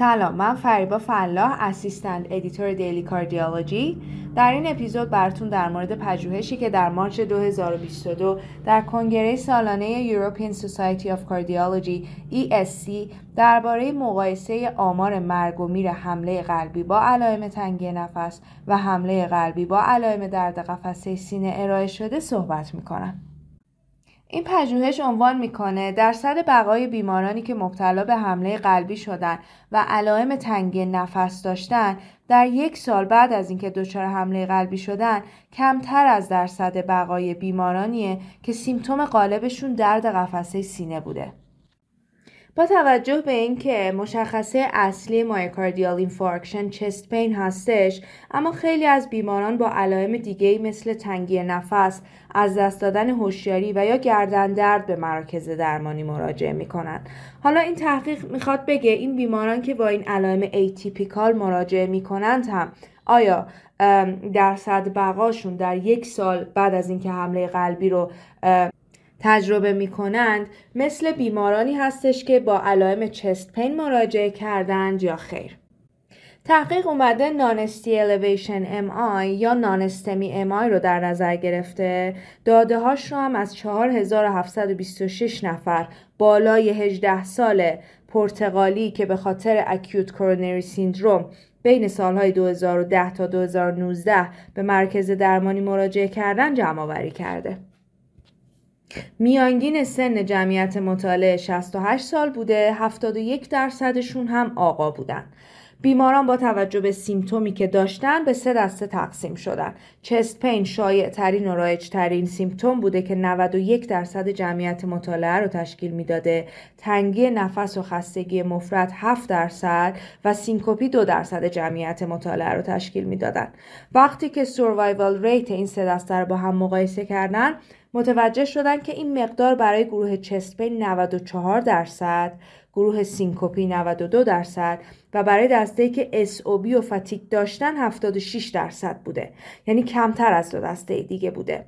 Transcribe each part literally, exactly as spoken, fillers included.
سلام، من فریبا فلاح، اسیستنت ادیتور دیلی کاردیولوژی. در این اپیزود براتون در مورد پژوهشی که در مارس دو هزار و بیست و دو در کنگره سالانه European Society of Cardiology (ای اس سی) درباره مقایسه آمار مرگ و میر حمله قلبی با علائم تنگی نفس و حمله قلبی با علائم درد قفسه سینه ارائه شده صحبت می‌کنم. این پژوهش عنوان میکنه درصد بقای بیمارانی که مبتلا به حمله قلبی شدن و علائم تنگی نفس داشتن در یک سال بعد از اینکه دچار حمله قلبی شدن کمتر از درصد بقای بیمارانیه که سیمتوم غالبشون درد قفسه سینه بوده. با توجه به اینکه مشخصه اصلی مایوکاردیال اینفارکشن چست پین هستش، اما خیلی از بیماران با علائم دیگه‌ای مثل تنگی نفس، از دست دادن هوشیاری و یا گردن درد به مراکز درمانی مراجعه می‌کنند. حالا این تحقیق می‌خواد بگه این بیماران که با این علائم ایتیپیکال مراجعه می‌کنند هم آیا درصد بقاشون در یک سال بعد از اینکه حمله قلبی رو تجربه می کنند مثل بیمارانی هستش که با علائم چست پین مراجعه کردند یا خیر. تحقیق اومده نانستی الیویشن ام آی یا نانستمی ام آی رو در نظر گرفته. داده هاش رو هم از چهار هزار و هفتصد و بیست و شش نفر بالای هجده ساله پرتغالی که به خاطر اکیوت کورونری سیندروم بین سالهای دو هزار و ده تا دو هزار و نوزده به مرکز درمانی مراجعه کردن جمع آوری کرده. میانگین سن جمعیت مطالعه شصت و هشت سال بوده، هفتاد و یک درصدشون هم آقا بودن. بیماران با توجه به سیمتومی که داشتن به سه دسته تقسیم شدن. چست پین شایع ترین و رایج ترین سیمتوم بوده که نود و یک درصد جمعیت مطالعه رو تشکیل میداده. تنگی نفس و خستگی مفرط هفت درصد و سینکوپی دو درصد جمعیت مطالعه رو تشکیل میدادن. وقتی که سوروایوال ریت این سه دسته رو با هم مقایسه کردن، متوجه شدن که این مقدار برای گروه چست پین نود و چهار درصد، گروه سینکوپی نود و دو درصد و برای دسته‌ای که اس او بی و فتیگ داشتن هفتاد و شش درصد بوده، یعنی کمتر از دو دسته دیگه بوده.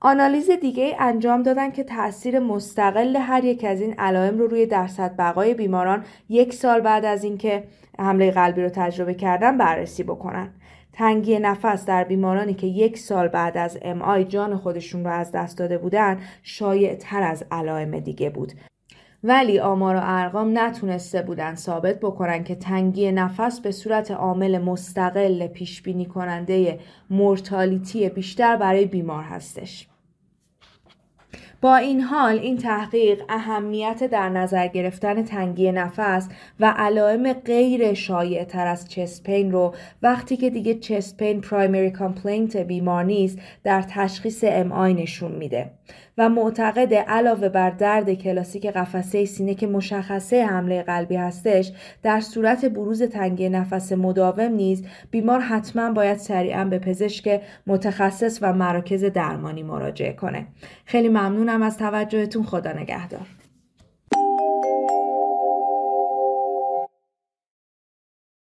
آنالیز دیگه انجام دادن که تأثیر مستقل هر یک از این علائم رو روی درصد بقای بیماران یک سال بعد از اینکه حمله قلبی رو تجربه کردن بررسی بکنن. تنگی نفس در بیمارانی که یک سال بعد از ام آی جان خودشون رو از دست داده بودن شایع تر از علائم دیگه بود، ولی آمار و ارقام نتونسته بودن ثابت بکنن که تنگی نفس به صورت عامل مستقل پیش بینی کننده مورتالیتی بیشتر برای بیمار هستش. با این حال این تحقیق اهمیت در نظر گرفتن تنگی نفس و علائم غیر شایع تر از چست پین رو وقتی که دیگه چست پین پرایمری کامپلینت بیمار نیست در تشخیص ام آی نشون میده و معتقد علاوه بر درد کلاسیک قفسه سینه که مشخصه حمله قلبی هستش، در صورت بروز تنگی نفس مداوم نیز بیمار حتما باید سریعا به پزشک متخصص و مراکز درمانی مراجعه کنه. خیلی ممنون از توجهتون. خدا نگهدار.